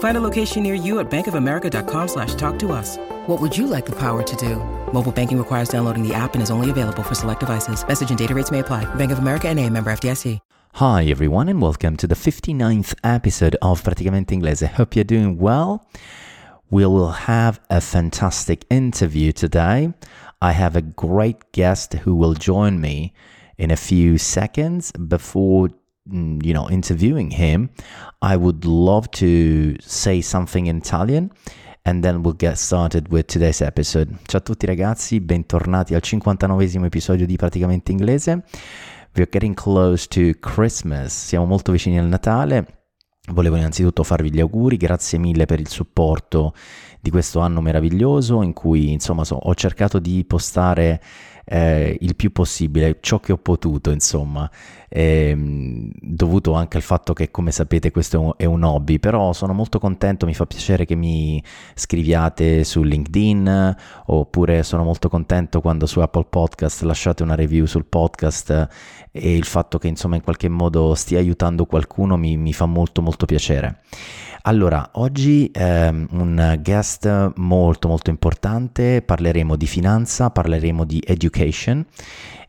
Find a location near you at bankofamerica.com/talktous. What would you like the power to do? Mobile banking requires downloading the app and is only available for select devices. Message and data rates may apply. Bank of America N.A. member FDIC. Hi everyone and welcome to the 59th episode of Praticamente Inglés. I hope you're doing well. We will have a fantastic interview today. I have a great guest who will join me in a few seconds. Before interviewing him, I would love to say something in Italian and then we'll get started with today's episode. Ciao a tutti ragazzi, bentornati al 59esimo episodio di Praticamente Inglese. We're getting close to Christmas, siamo molto vicini al Natale. Volevo innanzitutto farvi gli auguri, grazie mille per il supporto di questo anno meraviglioso in cui ho cercato di postare il più possibile ciò che ho potuto, dovuto anche al fatto che, come sapete, questo è un hobby, però sono molto contento, mi fa piacere che mi scriviate su LinkedIn, oppure sono molto contento quando su Apple Podcast lasciate una review sul podcast, e il fatto che in qualche modo stia aiutando qualcuno mi fa molto molto piacere. Allora, oggi un guest molto molto importante, parleremo di finanza, parleremo di education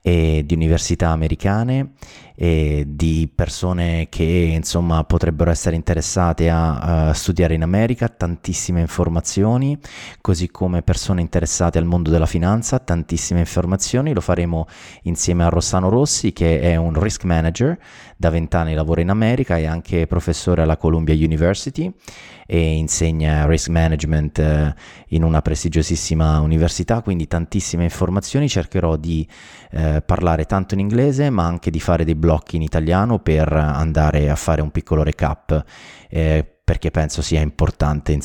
e di università americane e di persone che potrebbero essere interessate a studiare in America, tantissime informazioni, così come persone interessate al mondo della finanza, tantissime informazioni. Lo faremo insieme a Rossano Rossi, che è un risk manager, da 20 anni lavora in America, è anche professore alla Columbia University e insegna risk management in una prestigiosissima università, quindi tantissime informazioni. Cercherò di parlare tanto in inglese, ma anche di fare dei blocchi in italiano per andare a fare un piccolo recap, perché penso sia importante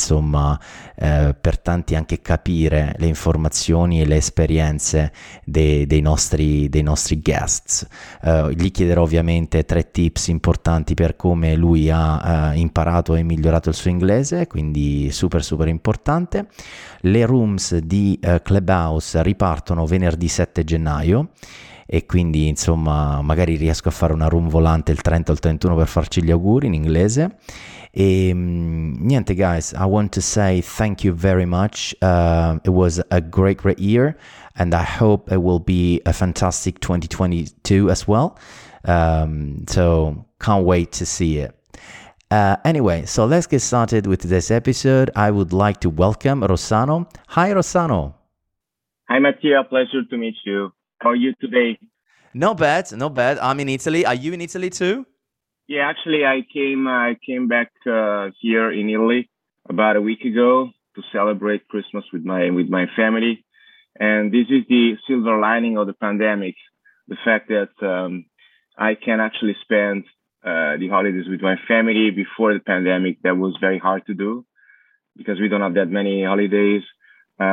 per tanti anche capire le informazioni e le esperienze dei nostri guests. Gli chiederò ovviamente 3 tips importanti per come lui ha imparato e migliorato il suo inglese, quindi super super importante. Le rooms di Clubhouse ripartono venerdì 7 gennaio e quindi magari riesco a fare una room volante il 30 o il 31 per farci gli auguri in inglese. E niente guys, I want to say thank you very much. It was a great year and I hope it will be a fantastic 2022 as well. So can't wait to see it. Anyway, so let's get started with this episode. I would like to welcome Rossano. Hi Rossano. Hi Mattia, pleasure to meet you. How are you today? Not bad. I'm in Italy. Are you in Italy too? Yeah, actually, I came back here in Italy about a week ago to celebrate Christmas with my family, and this is the silver lining of the pandemic: the fact that I can actually spend the holidays with my family. Before the pandemic, that was very hard to do because we don't have that many holidays. So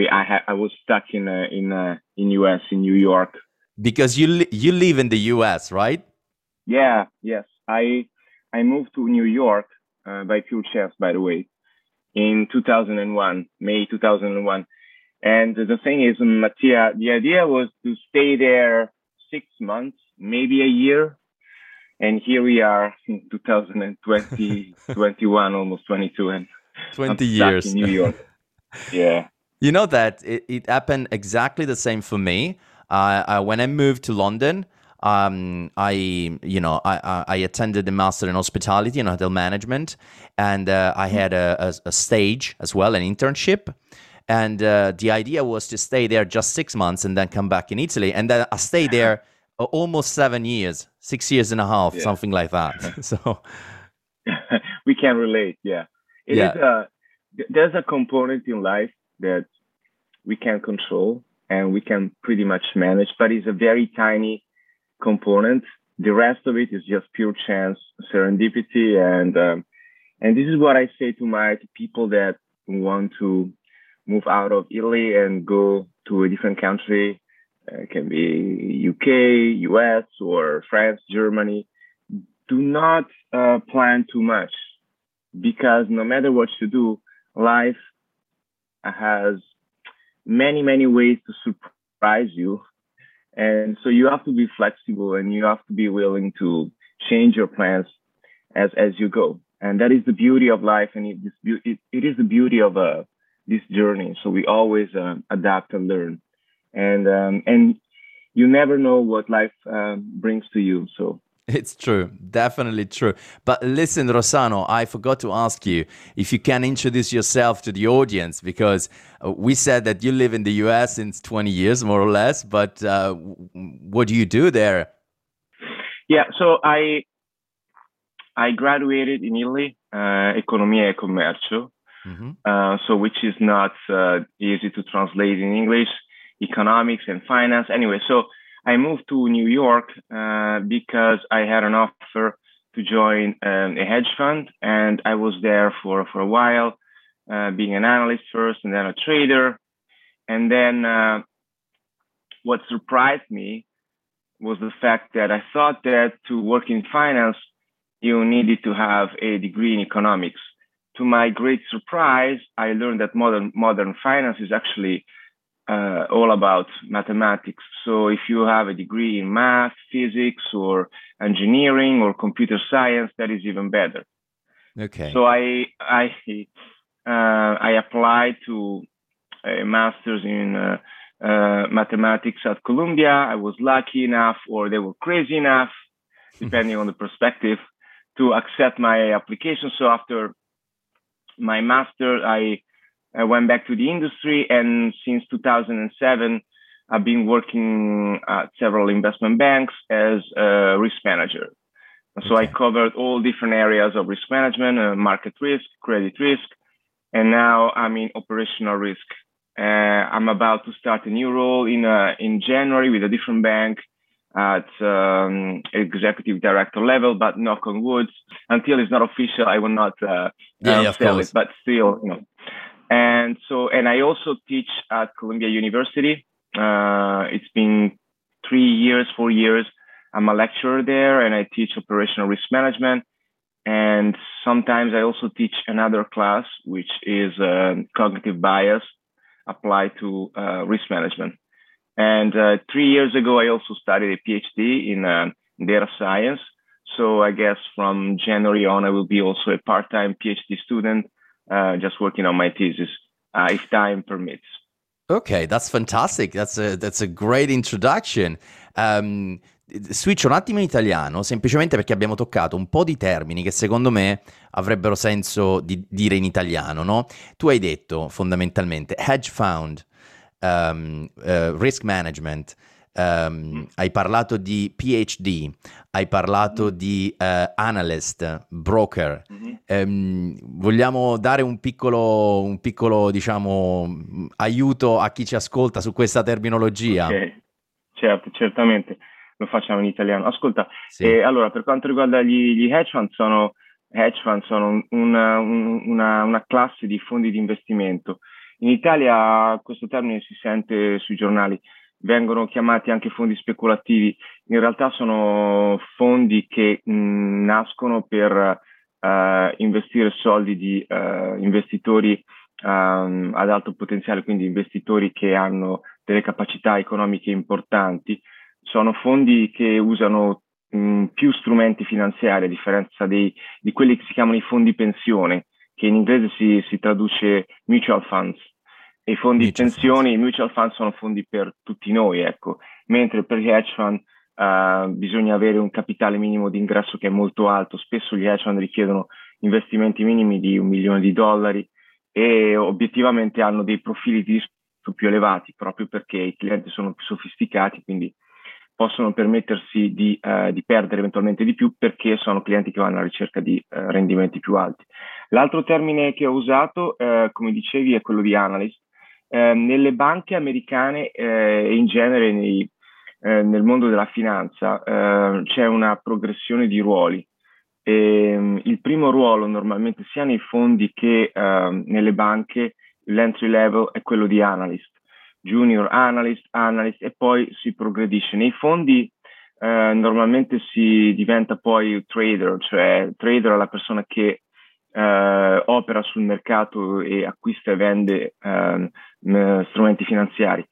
I was stuck in US, in New York. Because you live in the US, right? Yeah. Yes. I moved to New York by pure chance, by the way, in May 2001. And the thing is, Mattia, the idea was to stay there 6 months, maybe a year. And here we are in 2020, 21, almost 22, and 20 years in New York. Yeah, you know that it happened exactly the same for me. When I moved to London, I attended a master in hospitality and hotel management, and I had a stage as well, an internship. And the idea was to stay there just 6 months and then come back in Italy. And then I stayed there almost 7 years, 6.5 years, something like that. So we can relate. Yeah. There's a component in life that we can control and we can pretty much manage, but it's a very tiny component. The rest of it is just pure chance, serendipity. And this is what I say to my people that want to move out of Italy and go to a different country. It can be UK, US, or France, Germany. Do not plan too much, because no matter what you do, life has many, many ways to surprise you. And so you have to be flexible and you have to be willing to change your plans as you go. And that is the beauty of life. And it is the beauty of this journey. So we always adapt and learn. And you never know what life brings to you. So it's true, definitely true. But listen, Rossano, I forgot to ask you if you can introduce yourself to the audience, because we said that you live in the US since 20 years, more or less. But what do you do there? Yeah, so I graduated in Italy, Economia e Commercio, so which is not easy to translate in English. Economics and finance. Anyway, so I moved to New York because I had an offer to join a hedge fund, and I was there for a while, being an analyst first and then a trader. And then what surprised me was the fact that I thought that to work in finance, you needed to have a degree in economics. To my great surprise, I learned that modern finance is actually all about mathematics. So if you have a degree in math, physics, or engineering, or computer science, that is even better. Okay. So I applied to a master's in mathematics at Columbia. I was lucky enough, or they were crazy enough, depending on the perspective, to accept my application. So after my master, I went back to the industry, and since 2007, I've been working at several investment banks as a risk manager. So I covered all different areas of risk management, market risk, credit risk, and now I'm in operational risk. I'm about to start a new role in January with a different bank at executive director level, but knock on wood, until it's not official, I will not sell it, but still, you know. And so, and I also teach at Columbia University. It's been 4 years. I'm a lecturer there, and I teach operational risk management. And sometimes I also teach another class, which is cognitive bias applied to risk management. And 3 years ago, I also studied a PhD in data science. So I guess from January on, I will be also a part-time PhD student. Just working on my thesis, if time permits. Okay, that's fantastic. That's a great introduction. Switch un attimo in italiano, semplicemente perché abbiamo toccato un po' di termini che secondo me avrebbero senso di dire in italiano, no? Tu hai detto fondamentalmente hedge fund, risk management, hai parlato di PhD, hai parlato di analyst, broker. Vogliamo dare un piccolo, diciamo, aiuto a chi ci ascolta su questa terminologia? Okay. Certo, certamente lo facciamo in italiano. Ascolta, sì. Allora, per quanto riguarda gli hedge fund sono una classe di fondi di investimento. In Italia questo termine si sente sui giornali. Vengono chiamati anche fondi speculativi. In realtà sono fondi che nascono per investire soldi di investitori ad alto potenziale, quindi investitori che hanno delle capacità economiche importanti. Sono fondi che usano più strumenti finanziari, a differenza di quelli che si chiamano i fondi pensione, che in inglese si traduce mutual funds. I fondi pensioni, i mutual fund sono fondi per tutti noi, ecco, mentre per gli hedge fund bisogna avere un capitale minimo di ingresso che è molto alto. Spesso gli hedge fund richiedono investimenti minimi di $1 milione e obiettivamente hanno dei profili di rischio più elevati, proprio perché i clienti sono più sofisticati, quindi possono permettersi di perdere eventualmente di più perché sono clienti che vanno alla ricerca di rendimenti più alti. L'altro termine che ho usato, come dicevi, è quello di analyst. Nelle banche americane e in genere nel mondo della finanza c'è una progressione di ruoli. Il primo ruolo normalmente sia nei fondi che nelle banche, l'entry level è quello di analyst, junior analyst, analyst, e poi si progredisce. Nei fondi normalmente si diventa poi trader, cioè trader è la persona che opera sul mercato e acquista e vende strumenti finanziari.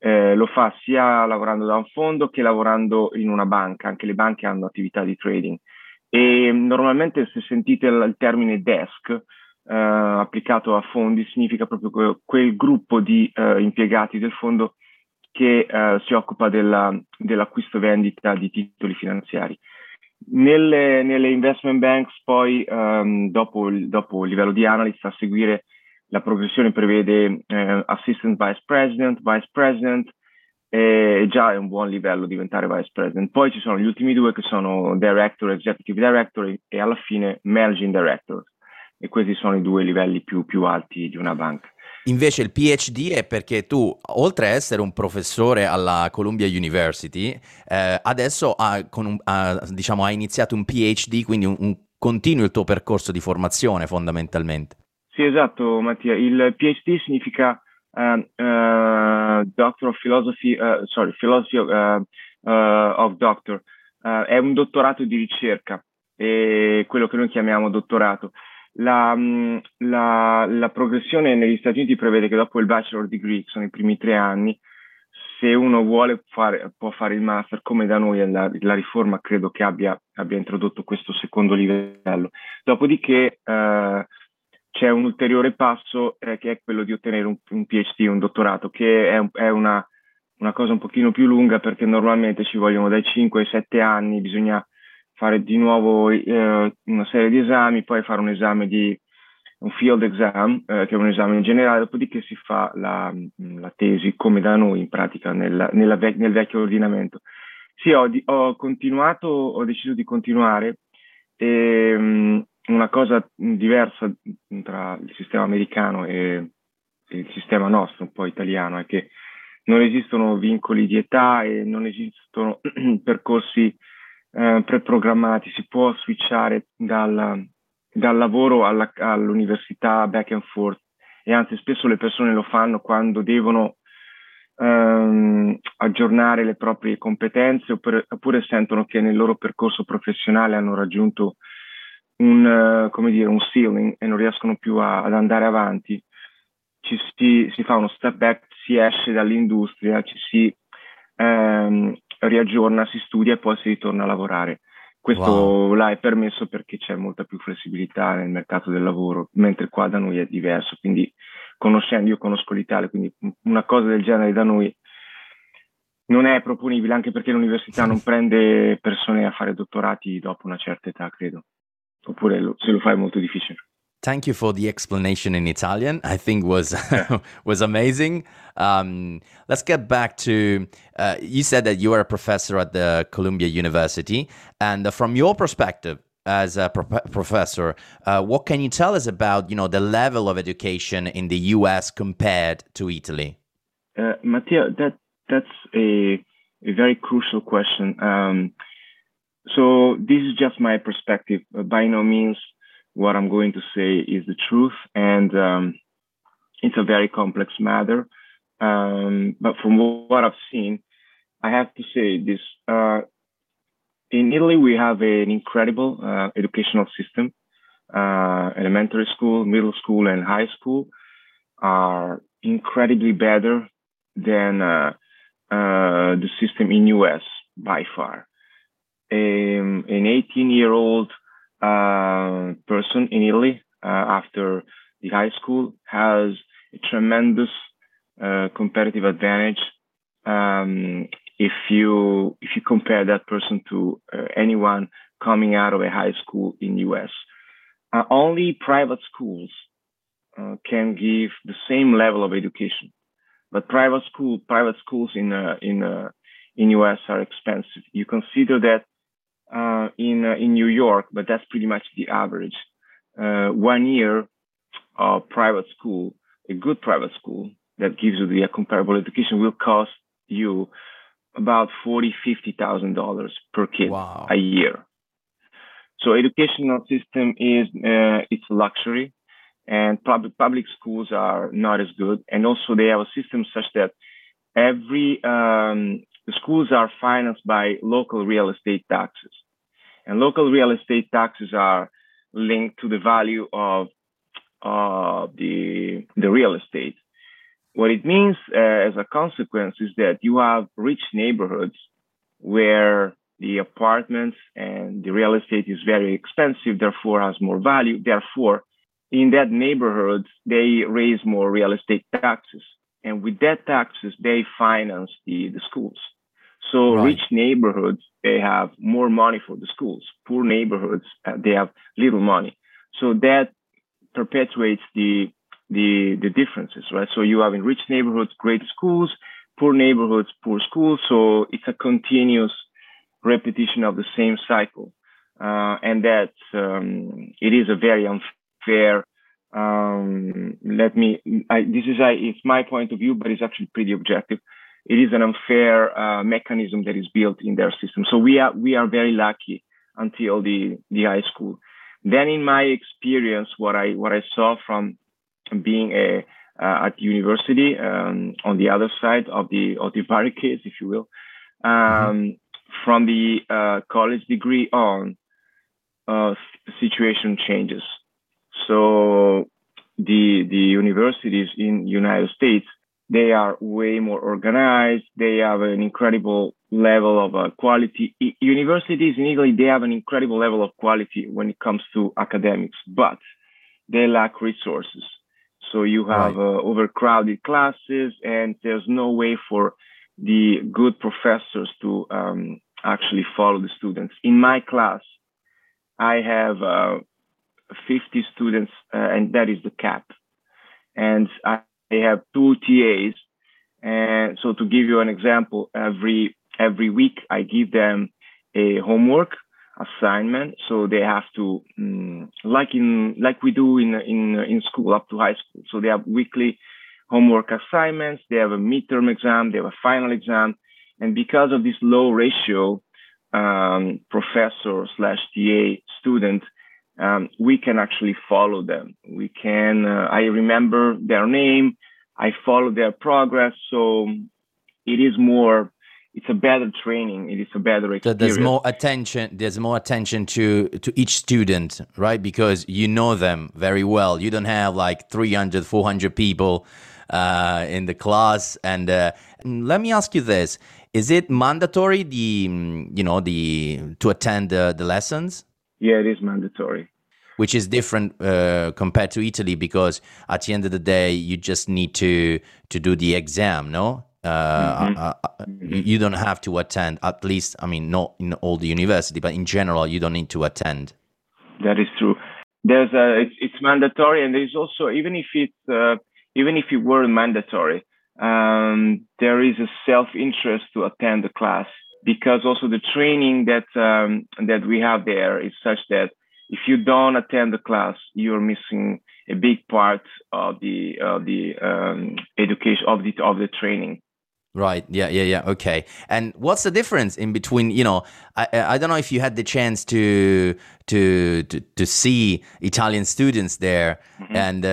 Lo fa sia lavorando da un fondo che lavorando in una banca, anche le banche hanno attività di trading. E normalmente se sentite il termine desk applicato a fondi significa proprio quel gruppo di impiegati del fondo che si occupa dell'acquisto vendita di titoli finanziari. Nelle investment banks poi dopo il livello di analyst a seguire la progressione prevede assistant vice president, e già è un buon livello diventare vice president. Poi ci sono gli ultimi due che sono director, executive director e alla fine managing director, e questi sono i due livelli più alti di una banca. Invece il PhD è perché tu, oltre a essere un professore alla Columbia University, adesso diciamo, hai iniziato un PhD, quindi continui il tuo percorso di formazione fondamentalmente. Sì, esatto Mattia, il PhD significa Doctor of Philosophy, Philosophy of Doctor, è un dottorato di ricerca, è quello che noi chiamiamo dottorato. La progressione negli Stati Uniti prevede che dopo il bachelor degree, che sono i primi 3 anni, se uno vuole può fare il master, come da noi la riforma credo che abbia introdotto questo secondo livello. Dopodiché c'è un ulteriore passo che è quello di ottenere un PhD, un dottorato, che è una cosa un pochino più lunga, perché normalmente ci vogliono dai 5 ai 7 anni, bisogna fare di nuovo una serie di esami, poi fare un esame un field exam, che è un esame in generale, dopodiché si fa la tesi, come da noi in pratica nel vecchio ordinamento. Sì, ho deciso di continuare. Una cosa diversa tra il sistema americano e il sistema nostro, un po' italiano, è che non esistono vincoli di età e non esistono percorsi preprogrammati. Si può switchare dal lavoro all'università back and forth, e anzi spesso le persone lo fanno quando devono aggiornare le proprie competenze oppure sentono che nel loro percorso professionale hanno raggiunto un ceiling e non riescono più ad andare avanti. Si fa uno step back, si esce dall'industria, ci si riaggiorna, si studia e poi si ritorna a lavorare. Questo là è permesso perché c'è molta più flessibilità nel mercato del lavoro, mentre qua da noi è diverso, quindi io conosco l'Italia, quindi una cosa del genere da noi non è proponibile, anche perché l'università non prende persone a fare dottorati dopo una certa età, credo. Oppure se lo fai è molto difficile. Thank you for the explanation in Italian. I think was amazing. Let's get back to you said that you are a professor at the Columbia University, and from your perspective as a professor, what can you tell us about the level of education in the US compared to Italy? Mattia, that's a very crucial question. So this is just my perspective. By no means what I'm going to say is the truth, and it's a very complex matter. But from what I've seen, I have to say this. In Italy, we have an incredible educational system. Elementary school, middle school, and high school are incredibly better than the system in US by far. An 18-year-old person in Italy after the high school has a tremendous competitive advantage if you compare that person to anyone coming out of a high school in US. Only private schools can give the same level of education, but private schools in in US are expensive. You consider that in New York, but that's pretty much the average. 1 year of private school, a good private school that gives you the comparable education, will cost you about $40,000-$50,000 per kid. Wow. A year. So educational system is it's a luxury, and public schools are not as good. And also they have a system such that every the schools are financed by local real estate taxes, and local real estate taxes are linked to the value of the real estate. What it means as a consequence is that you have rich neighborhoods where the apartments and the real estate is very expensive, therefore has more value. Therefore, in that neighborhood, they raise more real estate taxes. And with that taxes, they finance the schools. So right. Rich neighborhoods, they have more money for the schools. Poor neighborhoods, they have little money. So that perpetuates the differences, right? So you have in rich neighborhoods, great schools, poor neighborhoods, poor schools. So it's a continuous repetition of the same cycle. And that it is a very unfair, it's my point of view, but it's actually pretty objective. It is an unfair mechanism that is built in their system. So we are very lucky until the high school. Then in my experience, what I saw from being at university, on the other side of the barricades, if you will, from the college degree on, situation changes. So the universities in United States, they are way more organized. They have an incredible level of quality. Universities in Italy, they have an incredible level of quality when it comes to academics, but they lack resources. So you have overcrowded classes, and there's no way for the good professors to actually follow the students. In my class, I have 50 students, and that is the cap. And I have 2 TAs. And so to give you an example, every week I give them a homework assignment. So they have to, like we do in school up to high school. So they have weekly homework assignments. They have a midterm exam. They have a final exam. And because of this low ratio, professor/TA student, we can actually follow them. We can, I remember their name. I follow their progress. So it is more, it's a better training. It is a better experience. So there's more attention. There's more attention to each student, right? Because you know them very well. You don't have like 300, 400 people in the class. And let me ask you this: is it mandatory to attend the lessons? Yeah, it is mandatory. Which is different compared to Italy, because at the end of the day, you just need to do the exam, no? You don't have to attend, at least, I mean, not in all the university, but in general, you don't need to attend. That is true. There's it's mandatory, and there's also, even if it were mandatory, there is a self-interest to attend the class, because also the training that we have there is such that if you don't attend the class, you're missing a big part of the education of the training. Right. Yeah. Okay. And what's the difference in between, I don't know if you had the chance to see Italian students there and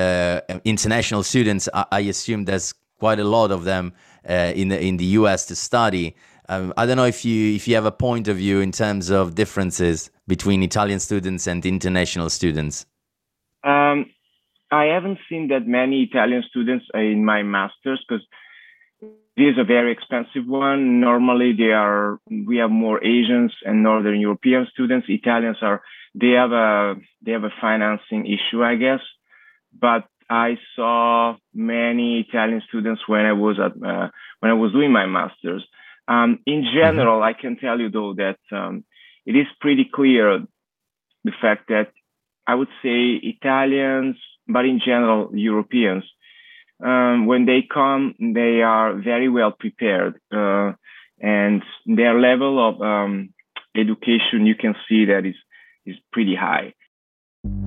international students. I assume there's quite a lot of them in the US to study. I don't know if you have a point of view in terms of differences between Italian students and international students. I haven't seen that many Italian students in my master's, because it is a very expensive one. Normally, we have more Asians and Northern European students. Italians have a financing issue, I guess. But I saw many Italian students when I was doing my master's. In general, I can tell you though that it is pretty clear the fact that I would say Italians, but in general Europeans, when they come, they are very well prepared. and their level of education, you can see that is pretty high.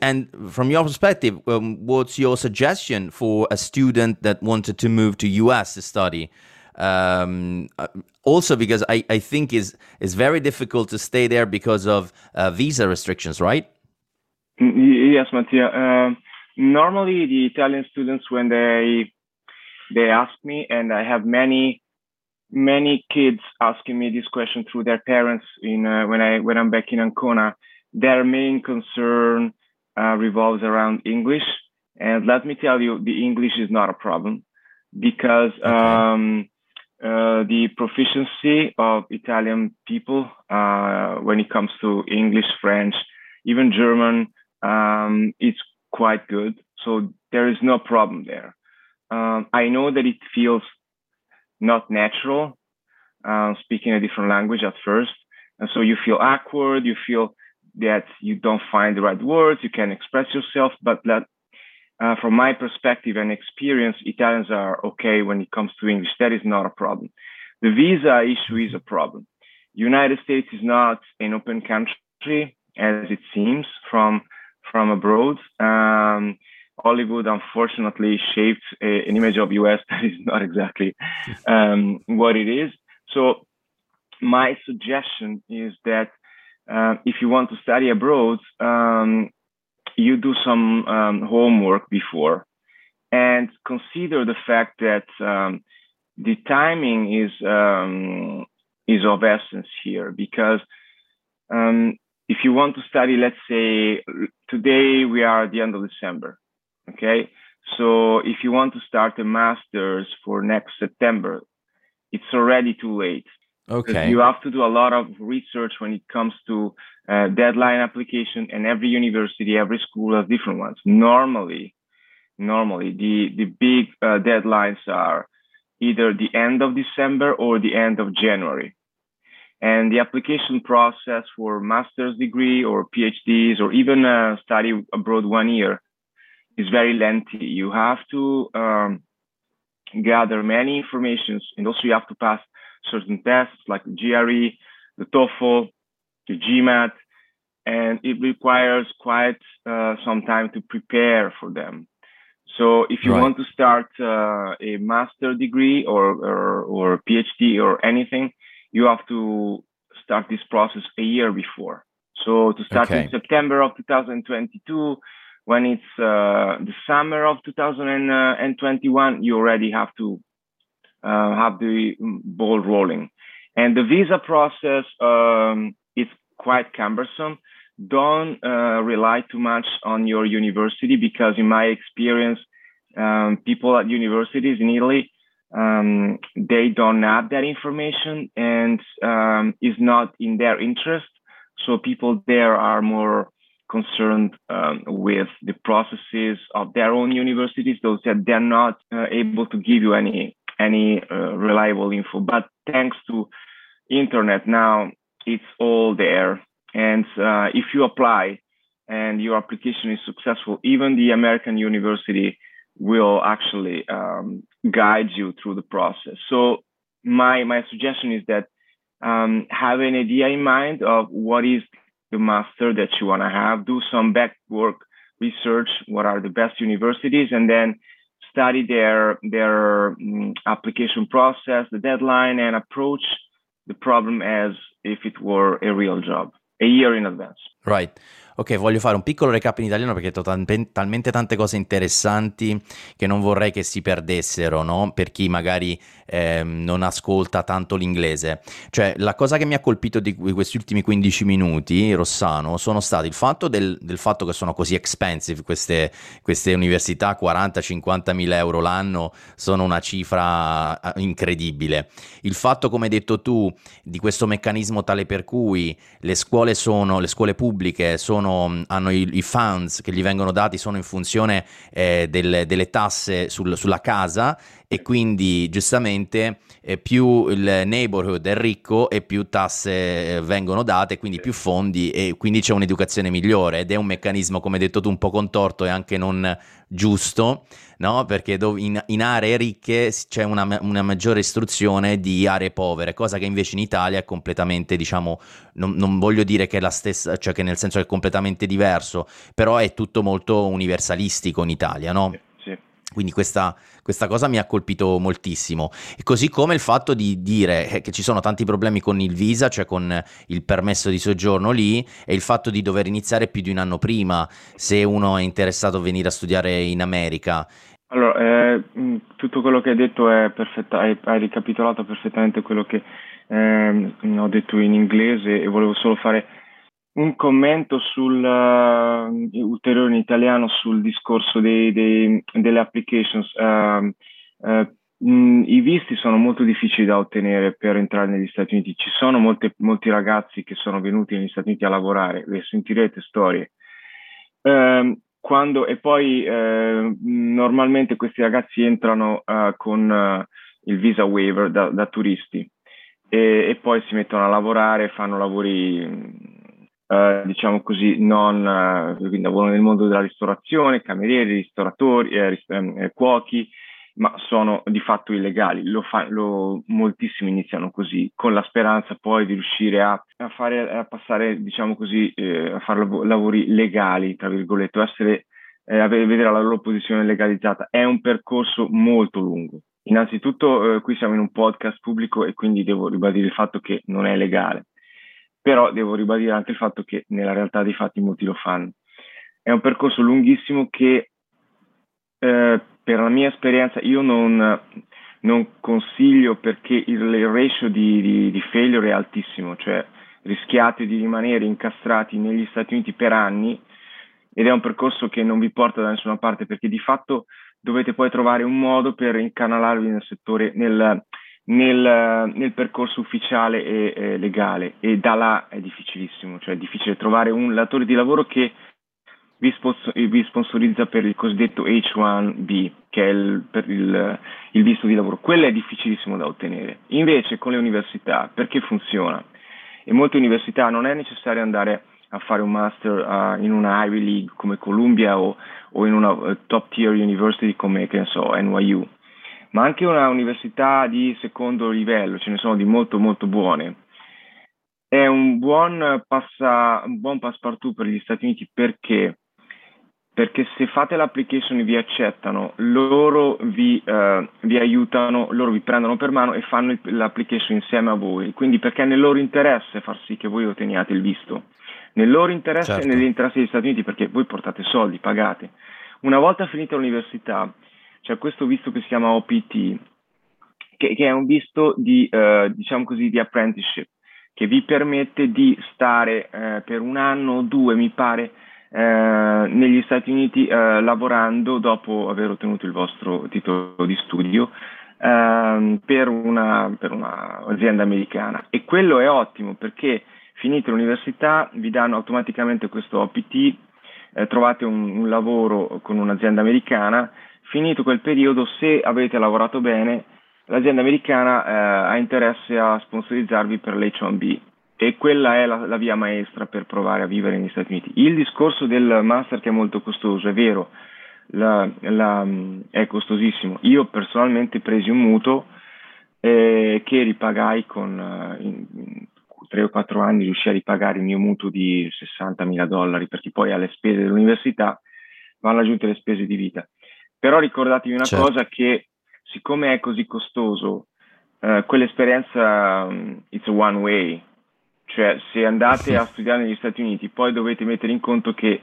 And from your perspective, what's your suggestion for a student that wanted to move to US to study? Also, because I think it's very difficult to stay there because of visa restrictions, right? Yes, Mattia. Normally, the Italian students, when they ask me, and I have many kids asking me this question through their parents when I'm back in Ancona, their main concern revolves around English. And let me tell you, the English is not a problem, because the proficiency of Italian people when it comes to English, French, even German, it's quite good. So there is no problem there. I know that it feels not natural speaking a different language at first. And so you feel awkward, you feel that you don't find the right words, you can express yourself, but from my perspective and experience, Italians are okay when it comes to English. That is not a problem. The visa issue is a problem. United States is not an open country, as it seems from abroad. Hollywood, unfortunately, shaped an image of US that is not exactly what it is. So my suggestion is that if you want to study abroad, you do some homework before, and consider the fact that the timing is of essence here, because if you want to study, let's say today we are at the end of December, okay? So if you want to start a master's for next September, it's already too late. Okay. You have to do a lot of research when it comes to deadline application, and every university, every school has different ones. Normally the big deadlines are either the end of December or the end of January. And the application process for master's degree or PhDs or even study abroad 1 year is very lengthy. You have to gather many informations, and also you have to pass certain tests like the GRE, the TOEFL, the GMAT, and it requires quite some time to prepare for them. So if you want to start a master's degree or PhD or anything, you have to start this process a year before. So to start in September of 2022, when it's the summer of 2021, you already have to have the ball rolling. And the visa process is quite cumbersome. Don't rely too much on your university, because in my experience, people at universities in Italy, they don't have that information, and is not in their interest. So people there are more concerned with the processes of their own universities, those that they're not able to give you any reliable info. But thanks to internet now, it's all there. And if you apply and your application is successful, even the American university will actually guide you through the process. So my suggestion is that have an idea in mind of what is the master that you want to have. Do some backwork research, what are the best universities, and then study their application process, the deadline, and approach the problem as if it were a real job, a year in advance. Right. Ok, voglio fare un piccolo recap in italiano perché talmente tante cose interessanti che non vorrei che si perdessero, no? Per chi magari non ascolta tanto l'inglese. Cioè, la cosa che mi ha colpito di questi ultimi 15 minuti, Rossano, sono stati il fatto del fatto che sono così expensive queste università, 40-50 mila euro l'anno, sono una cifra incredibile. Il fatto, come hai detto tu, di questo meccanismo tale per cui le scuole pubbliche hanno i funds che gli vengono dati, sono in funzione delle tasse sulla casa, e quindi giustamente più il neighborhood è ricco e più tasse vengono date, quindi più fondi, e quindi c'è un'educazione migliore, ed è un meccanismo, come hai detto tu, un po' contorto e anche non giusto, no? Perché in aree ricche c'è una maggiore istruzione di aree povere, cosa che invece in Italia è completamente, diciamo, non voglio dire che è la stessa, cioè che nel senso che è completamente diverso, però è tutto molto universalistico in Italia, no? Quindi questa cosa mi ha colpito moltissimo, e così come il fatto di dire che ci sono tanti problemi con il visa, cioè con il permesso di soggiorno lì, e il fatto di dover iniziare più di un anno prima se uno è interessato a venire a studiare in America. Allora, tutto quello che hai detto è perfetto, hai ricapitolato perfettamente quello che ho detto in inglese, e volevo solo fare un commento ulteriore in italiano sul discorso delle applications. I visti sono molto difficili da ottenere per entrare negli Stati Uniti. Ci sono molti ragazzi che sono venuti negli Stati Uniti a lavorare, le sentirete storie. Normalmente questi ragazzi entrano con il visa waiver da turisti, e poi si mettono a lavorare, fanno lavori... diciamo così, quindi lavorano nel mondo della ristorazione, camerieri, ristoratori, cuochi, ma sono di fatto illegali. Moltissimi iniziano così, con la speranza poi di riuscire a passare, diciamo così, a fare lavori legali, tra virgolette, vedere la loro posizione legalizzata. È un percorso molto lungo. Innanzitutto, qui siamo in un podcast pubblico e quindi devo ribadire il fatto che non è legale. Però devo ribadire anche il fatto che nella realtà dei fatti molti lo fanno. È un percorso lunghissimo che, per la mia esperienza, io non consiglio, perché il ratio di failure è altissimo, cioè rischiate di rimanere incastrati negli Stati Uniti per anni, ed è un percorso che non vi porta da nessuna parte, perché di fatto dovete poi trovare un modo per incanalarvi nel settore, nel percorso ufficiale e legale, e da là è difficilissimo, cioè è difficile trovare un datore di lavoro che vi sponsorizza per il cosiddetto H1B, che è il visto di lavoro. Quello è difficilissimo da ottenere. Invece con le università, perché funziona? In molte università non è necessario andare a fare un master in una Ivy League come Columbia, o in una top tier university come, che ne so, NYU. Ma anche una università di secondo livello, ce ne sono di molto molto buone. È un buon passepartout per gli Stati Uniti, perché se fate l'application e vi accettano, loro vi aiutano, loro vi prendono per mano e fanno l'application insieme a voi, quindi perché è nel loro interesse far sì che voi otteniate il visto, nel loro interesse, certo, e nell'interesse degli Stati Uniti, perché voi portate soldi, pagate. Una volta finita l'università, c'è questo visto che si chiama OPT, che è un visto diciamo così, di apprenticeship, che vi permette di stare per un anno o due, mi pare, negli Stati Uniti lavorando dopo aver ottenuto il vostro titolo di studio per una azienda americana. E quello è ottimo, perché finite l'università vi danno automaticamente questo OPT, trovate un lavoro con un'azienda americana. Finito quel periodo, se avete lavorato bene, l'azienda americana ha interesse a sponsorizzarvi per l'H1B, e quella è la via maestra per provare a vivere negli Stati Uniti. Il discorso del master, che è molto costoso, è vero, è costosissimo. Io personalmente presi un mutuo che ripagai in 3 o 4 anni, riuscii a ripagare il mio mutuo di $60.000, perché poi alle spese dell'università vanno aggiunte le spese di vita. Però ricordatevi una cosa, che siccome è così costoso, quell'esperienza it's a one way, Cioè, se andate a studiare negli Stati Uniti, poi dovete mettere in conto che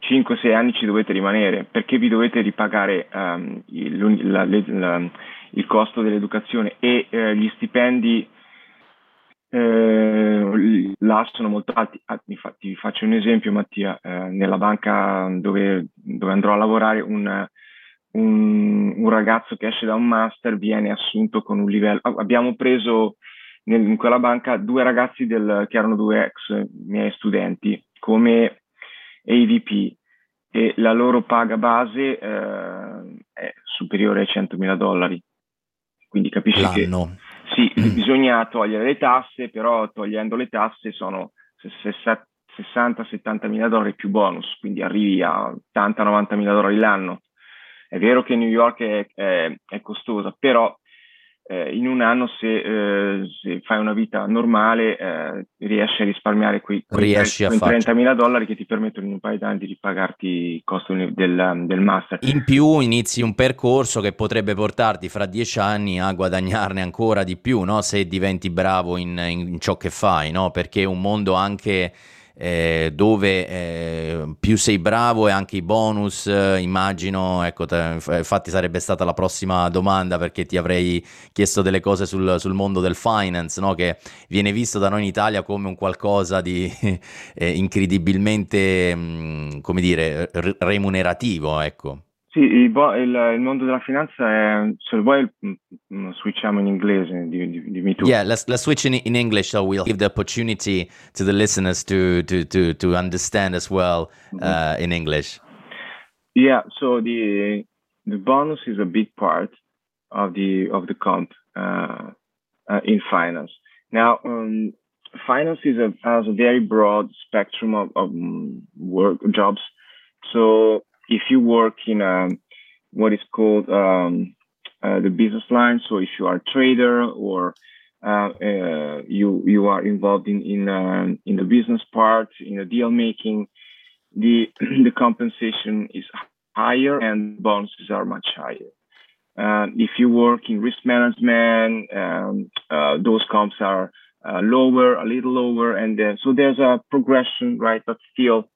5-6 anni ci dovete rimanere, perché vi dovete ripagare il costo dell'educazione e gli stipendi là sono molto alti. Infatti, vi faccio un esempio, Mattia, nella banca dove andrò a lavorare, un ragazzo che esce da un master viene assunto con un livello. Abbiamo preso in quella banca due ragazzi che erano due ex miei studenti come AVP, e la loro paga base è superiore ai $100.000, quindi capisci l'anno. Che sì, bisogna togliere le tasse, però togliendo le tasse sono $60-70 mila più bonus, quindi arrivi a $80-90 mila l'anno. È vero che New York è costosa, però in un anno, se fai una vita normale, riesci a risparmiare quei $30.000 che ti permettono in un paio d'anni di ripagarti il costo del master. In più inizi un percorso che potrebbe portarti fra 10 anni a guadagnarne ancora di più, no? Se diventi bravo in ciò che fai, no? Perché è un mondo anche dove più sei bravo e anche i bonus, immagino, ecco, infatti sarebbe stata la prossima domanda, perché ti avrei chiesto delle cose sul mondo del finance, no? Che viene visto da noi in Italia come un qualcosa di incredibilmente, come dire, remunerativo, ecco. Sì, il mondo della finanza è, se vuoi switchiamo in inglese, dimmi tu. Yeah, let's switch in English, so we'll give the opportunity to the listeners to understand as well in English. Yeah, so the bonus is a big part of the comp in finance. Now, finance has a very broad spectrum of work jobs, so if you work in what is called the business line, so if you are a trader or you are involved in the business part, in the deal making, the compensation is higher and bonuses are much higher. If you work in risk management, those comps are a little lower, and so there's a progression, right? But still,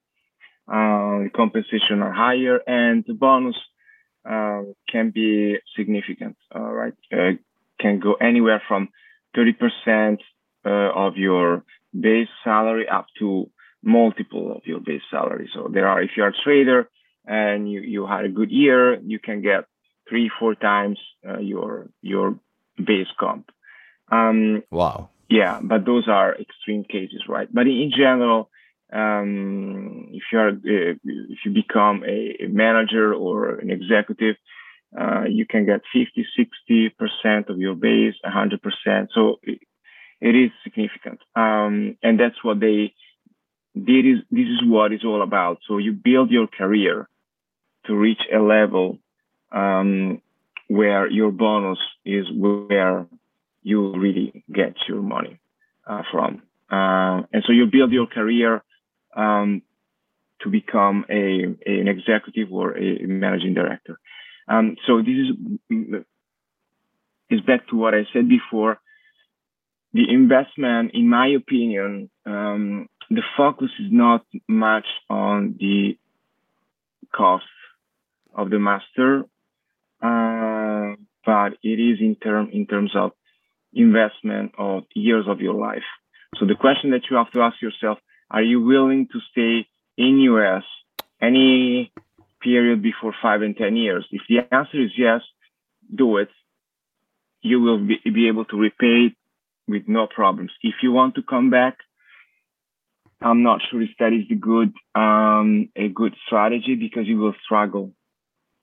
the compensation are higher and the bonus can be significant, all right? Can go anywhere from 30% of your base salary up to multiple of your base salary. So there are, if you are a trader and you had a good year, you can get 3-4 times your base comp. Wow. Yeah, but those are extreme cases, right? But in general, if you become a manager or an executive, you can get 50-60% of your base, 100%. So it is significant, and that's what they did. This is what it's all about. So you build your career to reach a level where your bonus is where you really get your money from, and so you build your career to become an executive or a managing director. So this is back to what I said before. The investment, in my opinion, the focus is not much on the cost of the master, but it is in terms of investment of years of your life. So the question that you have to ask yourself: are you willing to stay in US any period before 5 and 10 years? If the answer is yes, do it. You will be able to repay with no problems. If you want to come back, I'm not sure if that is a good strategy, because you will struggle.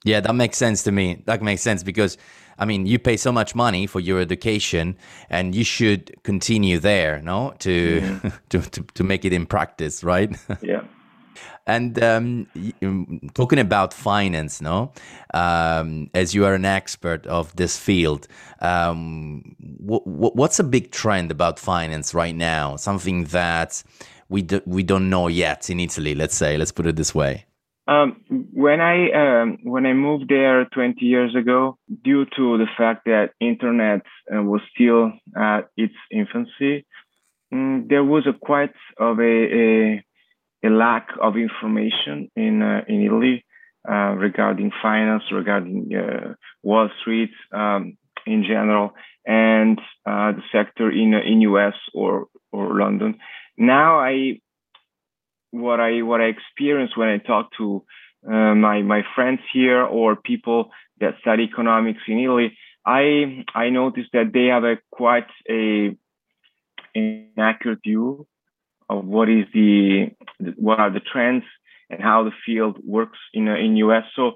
Yeah, that makes sense to me. That makes sense, because I mean, you pay so much money for your education, and you should continue there, no? To make it in practice, right? Yeah. And talking about finance, no? As you are an expert of this field, what's a big trend about finance right now? Something that we don't know yet in Italy. Let's say, let's put it this way. When I moved there 20 years ago, due to the fact that internet was still at its infancy, There was a quite of a lack of information in Italy regarding finance, regarding Wall Street in general, and the sector in US or London. Now what I experience when I talk to my friends here or people that study economics in Italy, I noticed that they have quite a inaccurate view of what are the trends and how the field works in US. So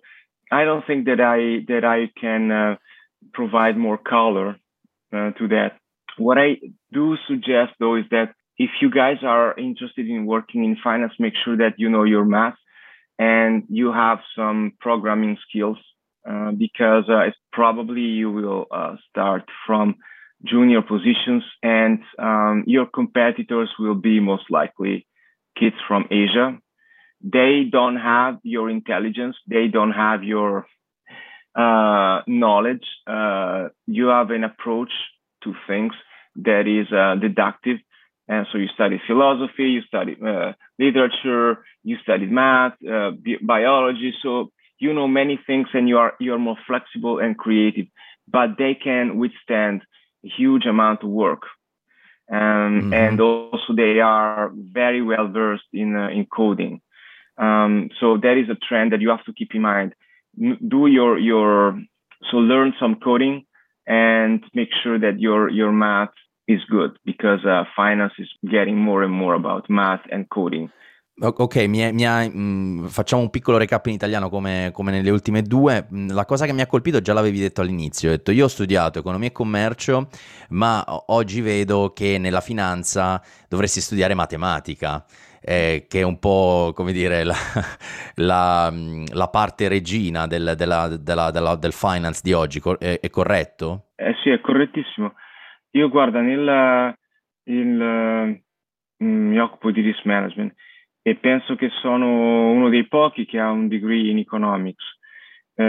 I don't think that I can provide more color to that. What I do suggest though is that if you guys are interested in working in finance, make sure that you know your math and you have some programming skills because it's probably you will start from junior positions, and your competitors will be most likely kids from Asia. They don't have your intelligence. They don't have your knowledge. You have an approach to things that is deductive. And so you study philosophy, you study literature, you studied math, biology. So you know many things and you're more flexible and creative, but they can withstand huge amount of work, and also they are very well versed in coding. So that is a trend that you have to keep in mind. Do so learn some coding and make sure that your math is good, because finance is getting more and more about math and coding. Ok, facciamo un piccolo recap in italiano come nelle ultime due. La cosa che mi ha colpito già l'avevi detto all'inizio, ho detto io ho studiato economia e commercio, ma oggi vedo che nella finanza dovresti studiare matematica, che è un po' come dire la parte regina del finance di oggi, è corretto? Sì, è correttissimo. Io guarda, mi occupo di risk management e penso che sono uno dei pochi che ha un degree in economics.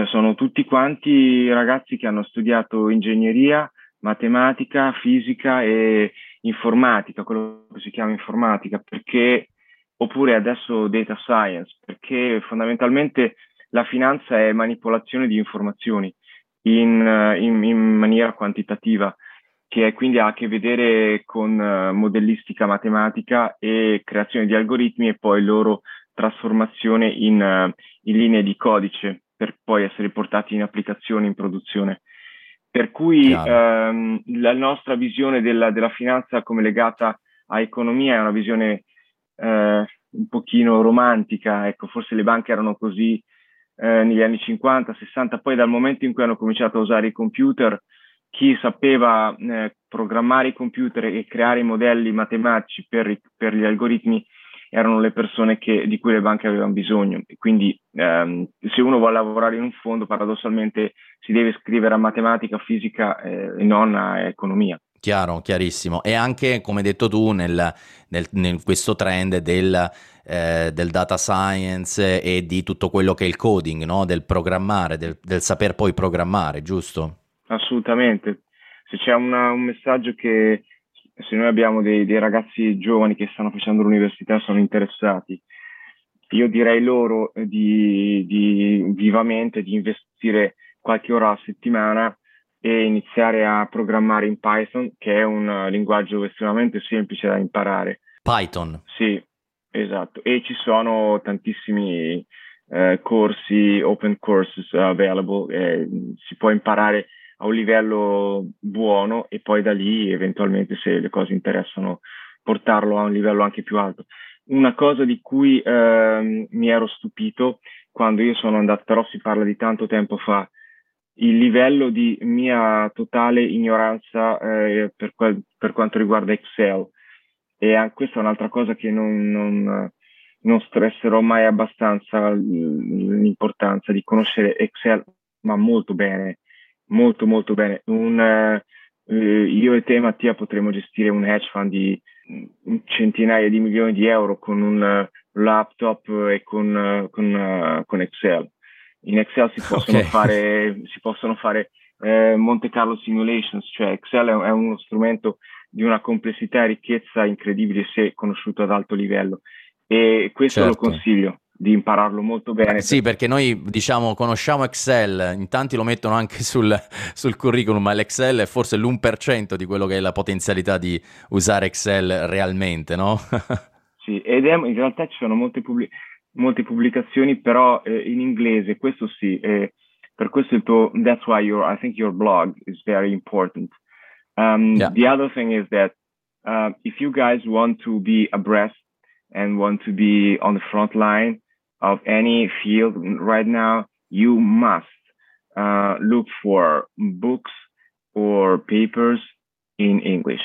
Sono tutti quanti ragazzi che hanno studiato ingegneria, matematica, fisica e informatica, quello che si chiama informatica, perché oppure adesso data science, perché fondamentalmente la finanza è manipolazione di informazioni in maniera quantitativa, che quindi ha a che vedere con modellistica matematica e creazione di algoritmi e poi loro trasformazione in linee di codice per poi essere portati in applicazione, in produzione. Per cui la nostra visione della finanza come legata a economia è una visione un pochino romantica, ecco, forse le banche erano così negli anni 50, 60, poi dal momento in cui hanno cominciato a usare i computer, chi sapeva programmare i computer e creare i modelli matematici per gli algoritmi erano le persone di cui le banche avevano bisogno. Quindi se uno vuole lavorare in un fondo, paradossalmente si deve iscrivere a matematica, fisica e non a economia. Chiaro, chiarissimo. E anche, come hai detto tu, nel questo trend del data science e di tutto quello che è il coding, no? Del programmare, del saper poi programmare, giusto? Assolutamente. Se c'è un messaggio che se noi abbiamo dei ragazzi giovani che stanno facendo l'università, sono interessati, io direi loro vivamente di investire qualche ora a settimana e iniziare a programmare in Python, che è un linguaggio estremamente semplice da imparare. Python? Sì, esatto. E ci sono tantissimi corsi, open courses available, si può imparare a un livello buono e poi da lì eventualmente, se le cose interessano, portarlo a un livello anche più alto. Una cosa di cui mi ero stupito quando io sono andato, però si parla di tanto tempo fa, il livello di mia totale ignoranza per quanto riguarda Excel, e questa è un'altra cosa che non stresserò mai abbastanza, l'importanza di conoscere Excel, ma molto bene. Molto molto bene. Io e te, Mattia, potremmo gestire un hedge fund di centinaia di milioni di euro con un laptop e con Excel. In Excel si possono fare Monte Carlo simulations, cioè Excel è uno strumento di una complessità e ricchezza incredibile se conosciuto ad alto livello, e questo certo. Lo consiglio di impararlo molto bene. Sì, perché noi diciamo conosciamo Excel, in tanti lo mettono anche sul curriculum, ma l'Excel è forse l'1% di quello che è la potenzialità di usare Excel realmente, no? Sì, ed in realtà ci sono molte pubblicazioni, però in inglese, questo sì, per questo il tuo, that's why I think your blog is very important. Yeah. The other thing is that if you guys want to be abreast and want to be on the front line of any field right now, you must look for books or papers in English.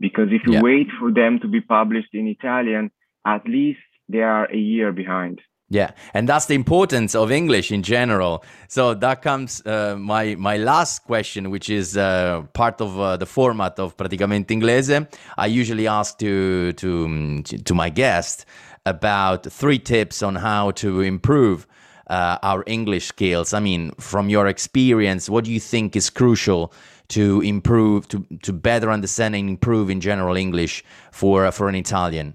Because if you wait for them to be published in Italian, at least they are a year behind. Yeah, and that's the importance of English in general. So that comes my last question, which is part of the format of Praticamente Inglese. I usually ask to my guests about 3 tips on how to improve our English skills. I mean, from your experience, what do you think is crucial to improve, to better understand and improve in general English for an Italian?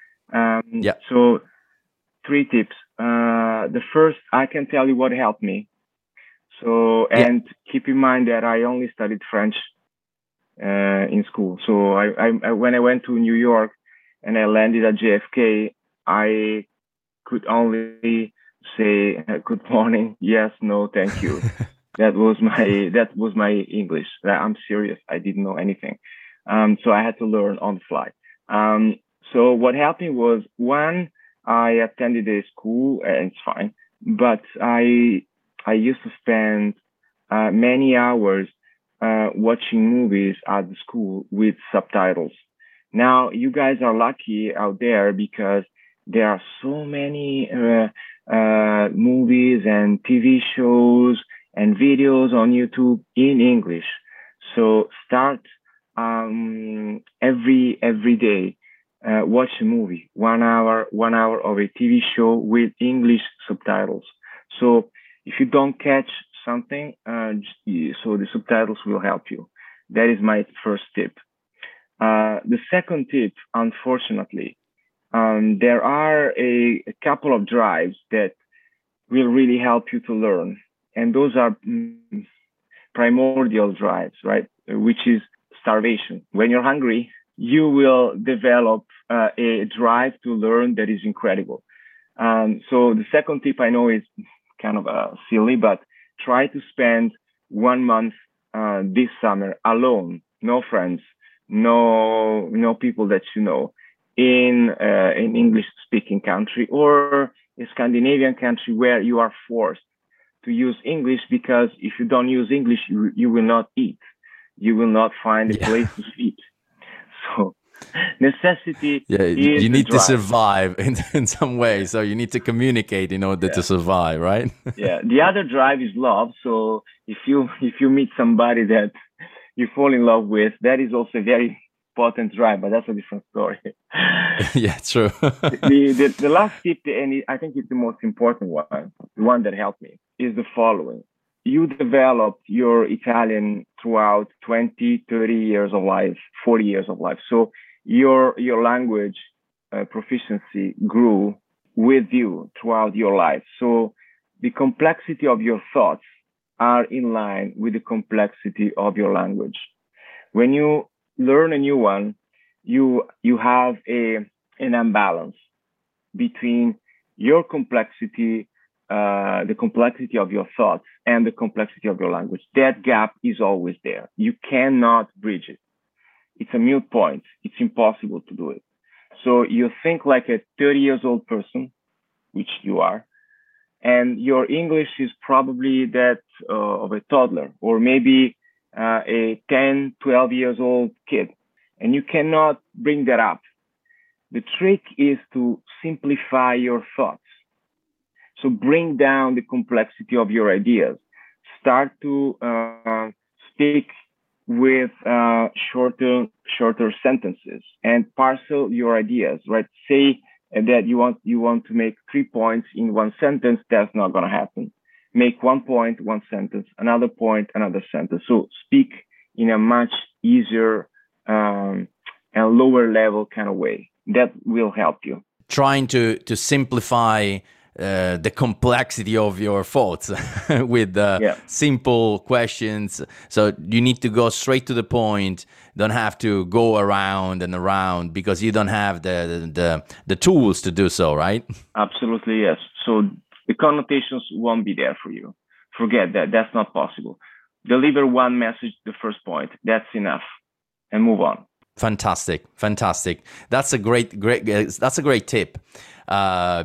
So 3 tips. The first, I can tell you what helped me. So, and keep in mind that I only studied French in school. So I when I went to New York and I landed at JFK, I could only say good morning, yes, no, thank you. That was my English. I'm serious. I didn't know anything. So I had to learn on the fly. So what happened was, one, I attended a school, and it's fine, but I used to spend many hours watching movies at the school with subtitles. Now, you guys are lucky out there because there are so many movies and TV shows and videos on YouTube in English. So start every day. Watch a movie, one hour of a TV show with English subtitles. So if you don't catch something, so the subtitles will help you. That is my first tip. The second tip, unfortunately, there are a couple of drives that will really help you to learn. And those are primordial drives, right? Which is starvation. When you're hungry, you will develop a drive to learn that is incredible. So the second tip, I know is kind of silly, but try to spend 1 month this summer alone, no friends, no people that you know, in an English-speaking country or a Scandinavian country where you are forced to use English, because if you don't use English, you will not eat. You will not find a place to sleep. So necessity is you need to survive in some way. So you need to communicate in order to survive, right? The other drive is love. So if you meet somebody that you fall in love with, that is also a very potent drive, but that's a different story. Yeah, true. The last tip, and I think it's the most important one, the one that helped me, is the following. You develop your Italian throughout 20, 30 years of life, 40 years of life. So your language proficiency grew with you throughout your life. So the complexity of your thoughts are in line with the complexity of your language. When you learn a new one, you have an imbalance between your complexity, the complexity of your thoughts, and the complexity of your language. That gap is always there. You cannot bridge it. It's a mute point. It's impossible to do it. So you think like a 30-year-old person, which you are, and your English is probably that of a toddler or maybe a 10, 12 years old kid. and you cannot bring that up. The trick is to simplify your thoughts. So bring down the complexity of your ideas. Start to speak with shorter sentences and parcel your ideas, right? Say that you want to make 3 points in one sentence. That's not going to happen. Make 1 point, one sentence, another point, another sentence. So speak in a much easier and lower level kind of way. That will help you. Trying to simplify the complexity of your thoughts with simple questions. So you need to go straight to the point. Don't have to go around and around because you don't have the tools to do so, right? Absolutely, yes. So the connotations won't be there for you. Forget that. That's not possible. Deliver one message, the first point. That's enough, and move on. Fantastic. That's a great tip.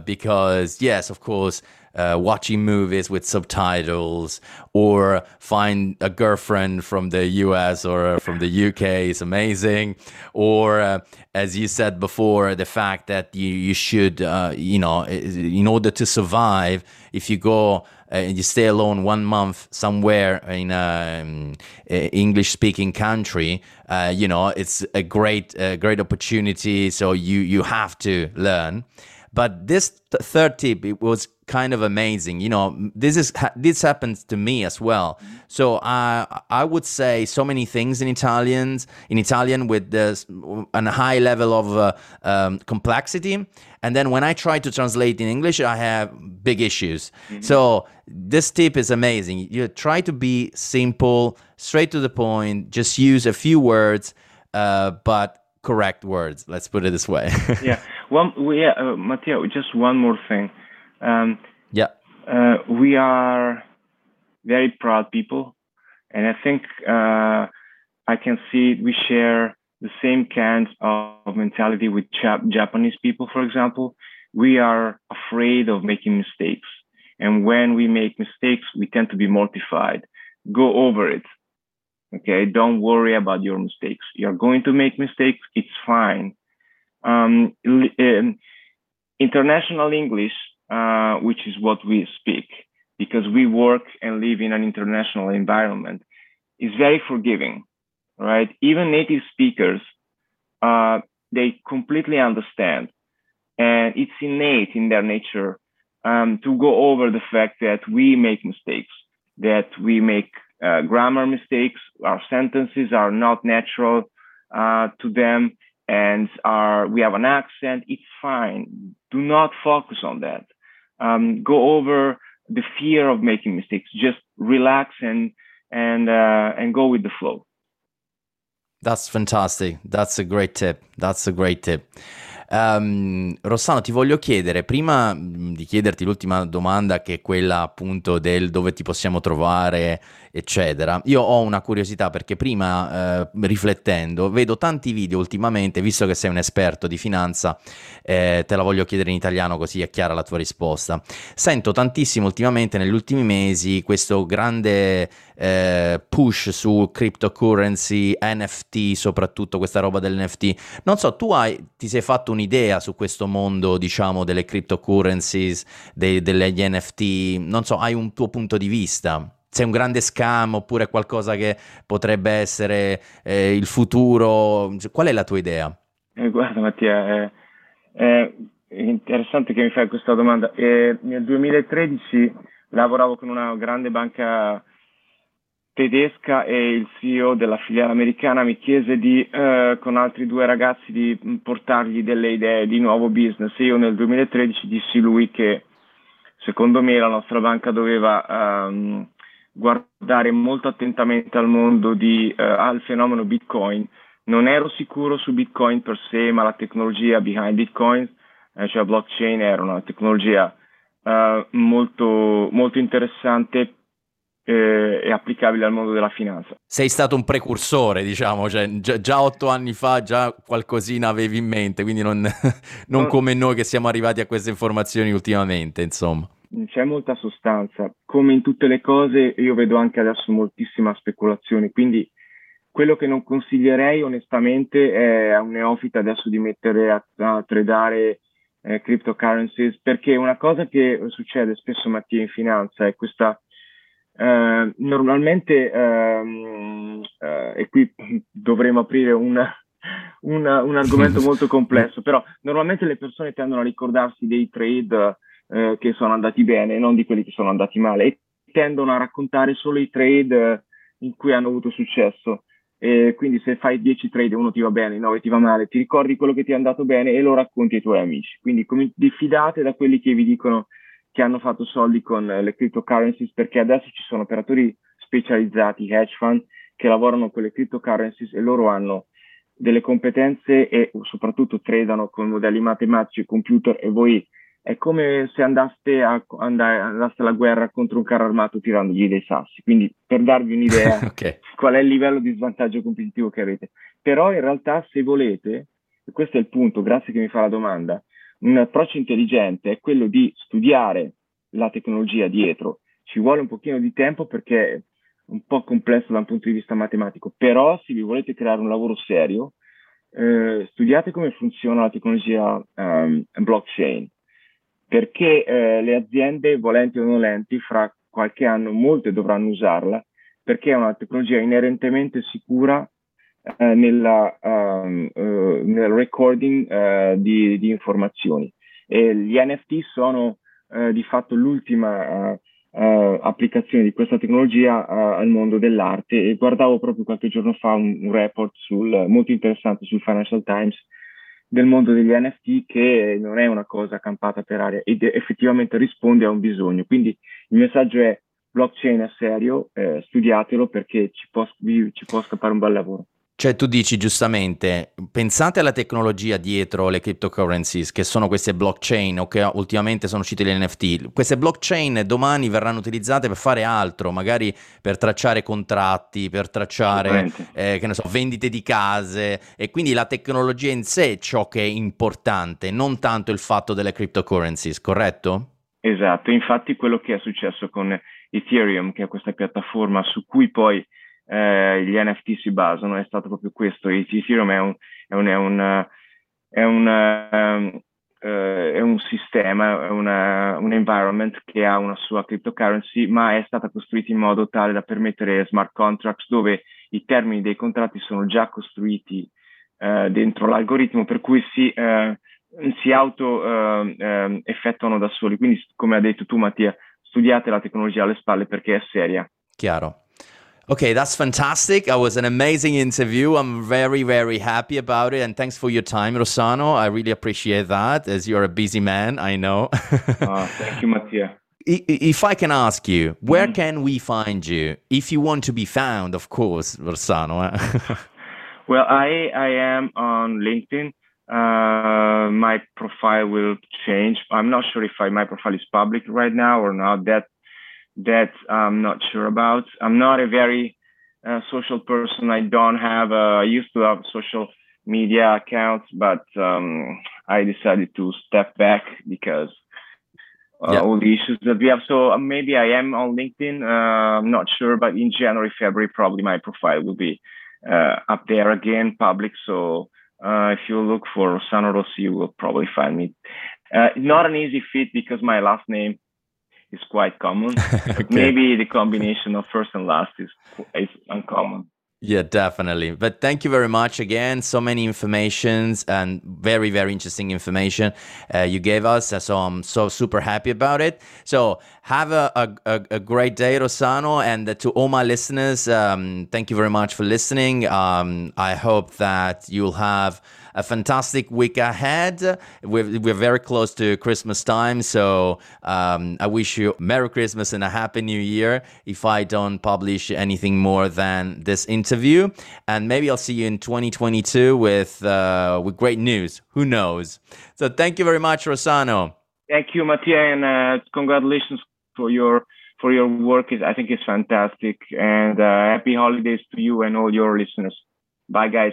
Because yes, of course, watching movies with subtitles or find a girlfriend from the US or from the UK is amazing. Or as you said before, the fact that you should, in order to survive, if you go and you stay alone 1 month somewhere in an English-speaking country, it's a great opportunity. So you have to learn. But this third tip, it was kind of amazing. This happens to me as well. So I would say so many things in Italian with a high level of complexity. And then when I try to translate in English, I have big issues. Mm-hmm. So this tip is amazing. You try to be simple, straight to the point, just use a few words, but correct words. Let's put it this way. Mattia, just one more thing. We are very proud people, and I think I can see we share the same kind of mentality with Japanese people, for example. We are afraid of making mistakes, and when we make mistakes, we tend to be mortified. Go over it. Okay, don't worry about your mistakes. You're going to make mistakes. It's fine. International English, which is what we speak, because we work and live in an international environment, is very forgiving, right? Even native speakers, they completely understand, and it's innate in their nature to go over the fact that we make mistakes, that we make grammar mistakes, our sentences are not natural to them, and we have an accent. It's fine. Do not focus on that. Go over the fear of making mistakes. Just relax and go with the flow. That's fantastic. That's a great tip. Rossano, ti voglio chiedere, prima di chiederti l'ultima domanda, che è quella appunto del dove ti possiamo trovare eccetera, io ho una curiosità, perché prima riflettendo vedo tanti video ultimamente, visto che sei un esperto di finanza, te la voglio chiedere in italiano così è chiara la tua risposta. Sento tantissimo ultimamente, negli ultimi mesi, questo grande push su cryptocurrency, NFT, soprattutto questa roba dell'NFT. Non so, ti sei fatto un'idea su questo mondo, diciamo, delle cryptocurrencies, degli NFT? Non so, hai un tuo punto di vista? Sei un grande scam oppure qualcosa che potrebbe essere il futuro? Qual è la tua idea? Guarda Mattia, è interessante che mi fai questa domanda. Nel 2013 lavoravo con una grande banca tedesca e il CEO della filiale americana mi chiese di con altri 2 ragazzi di portargli delle idee di nuovo business. Io nel 2013 dissi lui che secondo me la nostra banca doveva guardare molto attentamente al mondo al fenomeno Bitcoin. Non ero sicuro su Bitcoin per sé, ma la tecnologia behind Bitcoin, cioè blockchain, era una tecnologia molto molto interessante è applicabile al mondo della finanza. Sei stato un precursore, diciamo, cioè già 8 anni fa già qualcosina avevi in mente, quindi non come noi che siamo arrivati a queste informazioni ultimamente, insomma. C'è molta sostanza. Come in tutte le cose, io vedo anche adesso moltissima speculazione, quindi Quello che non consiglierei onestamente è a un neofita adesso di mettere a tradare cryptocurrencies, perché una cosa che succede spesso, Mattia, in finanza è questa. Normalmente e qui dovremmo aprire un argomento molto complesso, però normalmente le persone tendono a ricordarsi dei trade che sono andati bene, non di quelli che sono andati male, e tendono a raccontare solo i trade in cui hanno avuto successo. E quindi se fai 10 trade e uno ti va bene, 9 ti va male, ti ricordi quello che ti è andato bene e lo racconti ai tuoi amici. Quindi diffidate da quelli che vi dicono che hanno fatto soldi con le cryptocurrencies, perché adesso ci sono operatori specializzati, hedge fund, che lavorano con le cryptocurrencies e loro hanno delle competenze e soprattutto tradano con modelli matematici e computer, e voi è come se andaste alla guerra contro un carro armato tirandogli dei sassi. Quindi, per darvi un'idea okay, qual è il livello di svantaggio competitivo che avete. Però in realtà, se volete, e questo è il punto, grazie che mi fa la domanda, un approccio intelligente è quello di studiare la tecnologia dietro. Ci vuole un pochino di tempo perché è un po' complesso da un punto di vista matematico, però se vi volete creare un lavoro serio, studiate come funziona la tecnologia blockchain, perché le aziende, volenti o nolenti, fra qualche anno molte dovranno usarla, perché è una tecnologia inerentemente sicura nel recording di informazioni. E gli NFT sono di fatto l'ultima applicazione di questa tecnologia al mondo dell'arte, e guardavo proprio qualche giorno fa un report molto interessante sul Financial Times del mondo degli NFT, che non è una cosa campata per aria ed effettivamente risponde a un bisogno. Quindi il messaggio è: blockchain è serio, studiatelo perché ci può scappare un bel lavoro. Cioè, tu dici giustamente, pensate alla tecnologia dietro le cryptocurrencies, che sono queste blockchain, o che ultimamente sono uscite le NFT. Queste blockchain domani verranno utilizzate per fare altro, magari per tracciare contratti, per tracciare che ne so, vendite di case, e quindi la tecnologia in sé è ciò che è importante, non tanto il fatto delle cryptocurrencies, corretto? Esatto, infatti quello che è successo con Ethereum, che è questa piattaforma su cui poi gli NFT si basano, è stato proprio questo. Ethereum è un sistema, un environment che ha una sua cryptocurrency, ma è stata costruita in modo tale da permettere smart contracts, dove i termini dei contratti sono già costruiti dentro l'algoritmo, per cui si auto effettuano da soli. Quindi, come ha detto tu, Mattia, studiate la tecnologia alle spalle perché è seria. Chiaro. Okay, that's fantastic. That was an amazing interview. I'm very, very happy about it. And thanks for your time, Rossano. I really appreciate that, as you're a busy man, I know. Thank you, Mattia. If I can ask you, where can we find you? If you want to be found, of course, Rossano. Well, I am on LinkedIn. My profile will change. I'm not sure if my profile is public right now or not. That I'm not sure about. I'm not a very social person. I used to have social media accounts, but I decided to step back because all the issues that we have. So maybe I am on LinkedIn. I'm not sure, but in January, February, probably my profile will be up there again, public. So if you look for Rossano Rossi, you will probably find me. Not an easy fit because my last name is quite common. Okay. Maybe the combination of first and last is uncommon. Yeah, definitely. But thank you very much again. So many informations and very, very interesting information you gave us. So I'm so super happy about it. So have a great day, Rossano. And to all my listeners, thank you very much for listening. I hope that you'll have a fantastic week ahead. We're very close to Christmas time. So I wish you Merry Christmas and a Happy New Year, if I don't publish anything more than this interview, and maybe I'll see you in 2022 with great news. Who knows? So thank you very much, Rossano. Thank you, Mattia, and congratulations for your work. I think it's fantastic, and happy holidays to you and all your listeners. Bye, guys.